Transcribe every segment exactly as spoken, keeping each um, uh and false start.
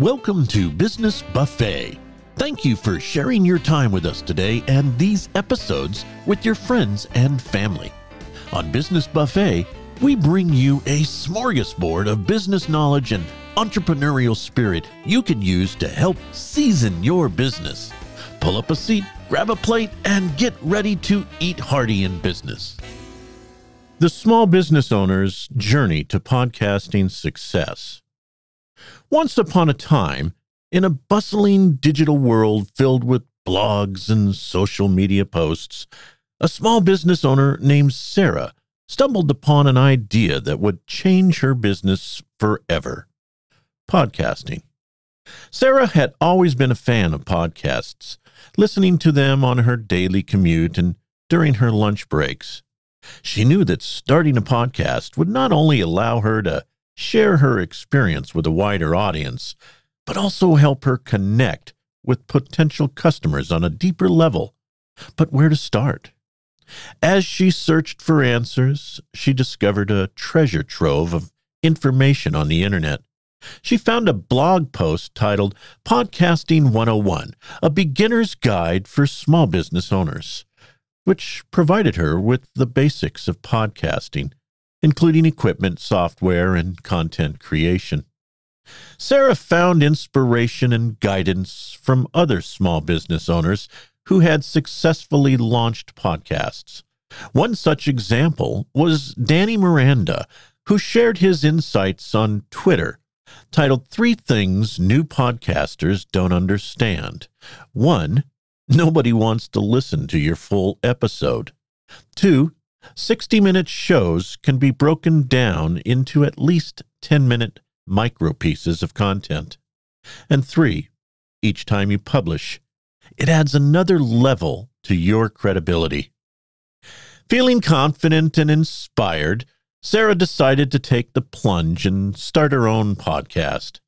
Welcome to Business Buffet. Thank you for sharing your time with us today and these episodes with your friends and family. On Business Buffet, we bring you a smorgasbord of business knowledge and entrepreneurial spirit you can use to help season your business. Pull up a seat, grab a plate, and get ready to eat hearty in business. The small business owner's journey to podcasting success. Once upon a time, in a bustling digital world filled with blogs and social media posts, a small business owner named Sarah stumbled upon an idea that would change her business forever: podcasting. Sarah had always been a fan of podcasts, listening to them on her daily commute and during her lunch breaks. She knew that starting a podcast would not only allow her to share her experience with a wider audience, but also help her connect with potential customers on a deeper level. But where to start? As she searched for answers, she discovered a treasure trove of information on the internet. She found a blog post titled Podcasting one oh one, a beginner's guide for small business owners, which provided her with the basics of podcasting, including equipment, software, and content creation. Sarah found inspiration and guidance from other small business owners who had successfully launched podcasts. One such example was Danny Miranda, who shared his insights on Twitter, titled Three Things New Podcasters Don't Understand. One, nobody wants to listen to your full episode. Two, sixty-minute shows can be broken down into at least ten-minute micro pieces of content. And three, each time you publish, it adds another level to your credibility. Feeling confident and inspired, Sarah decided to take the plunge and start her own podcast.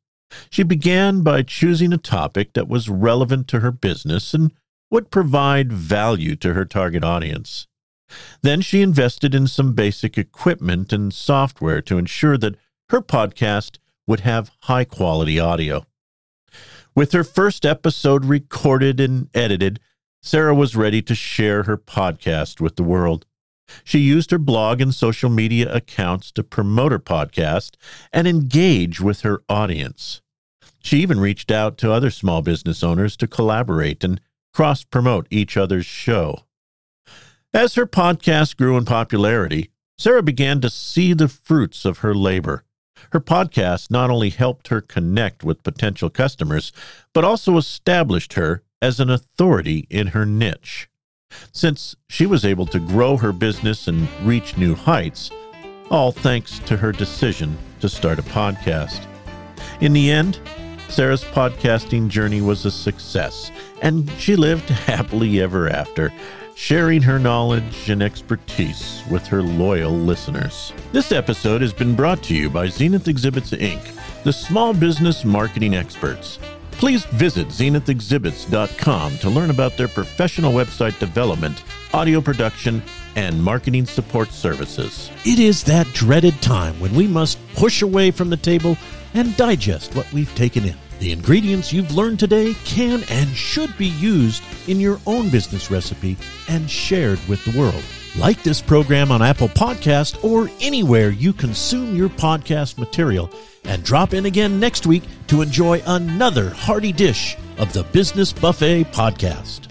She began by choosing a topic that was relevant to her business and would provide value to her target audience. Then she invested in some basic equipment and software to ensure that her podcast would have high-quality audio. With her first episode recorded and edited, Sarah was ready to share her podcast with the world. She used her blog and social media accounts to promote her podcast and engage with her audience. She even reached out to other small business owners to collaborate and cross-promote each other's show. As her podcast grew in popularity, Sarah began to see the fruits of her labor. Her podcast not only helped her connect with potential customers, but also established her as an authority in her niche. Since she was able to grow her business and reach new heights, all thanks to her decision to start a podcast. In the end, Sarah's podcasting journey was a success, and she lived happily ever after, sharing her knowledge and expertise with her loyal listeners. This episode has been brought to you by Zenith Exhibits Incorporated, the small business marketing experts. Please visit zenith exhibits dot com to learn about their professional website development, audio production, and marketing support services. It is that dreaded time when we must push away from the table and digest what we've taken in. The ingredients you've learned today can and should be used in your own business recipe and shared with the world. Like this program on Apple Podcasts or anywhere you consume your podcast material, and drop in again next week to enjoy another hearty dish of the Business Buffet Podcast.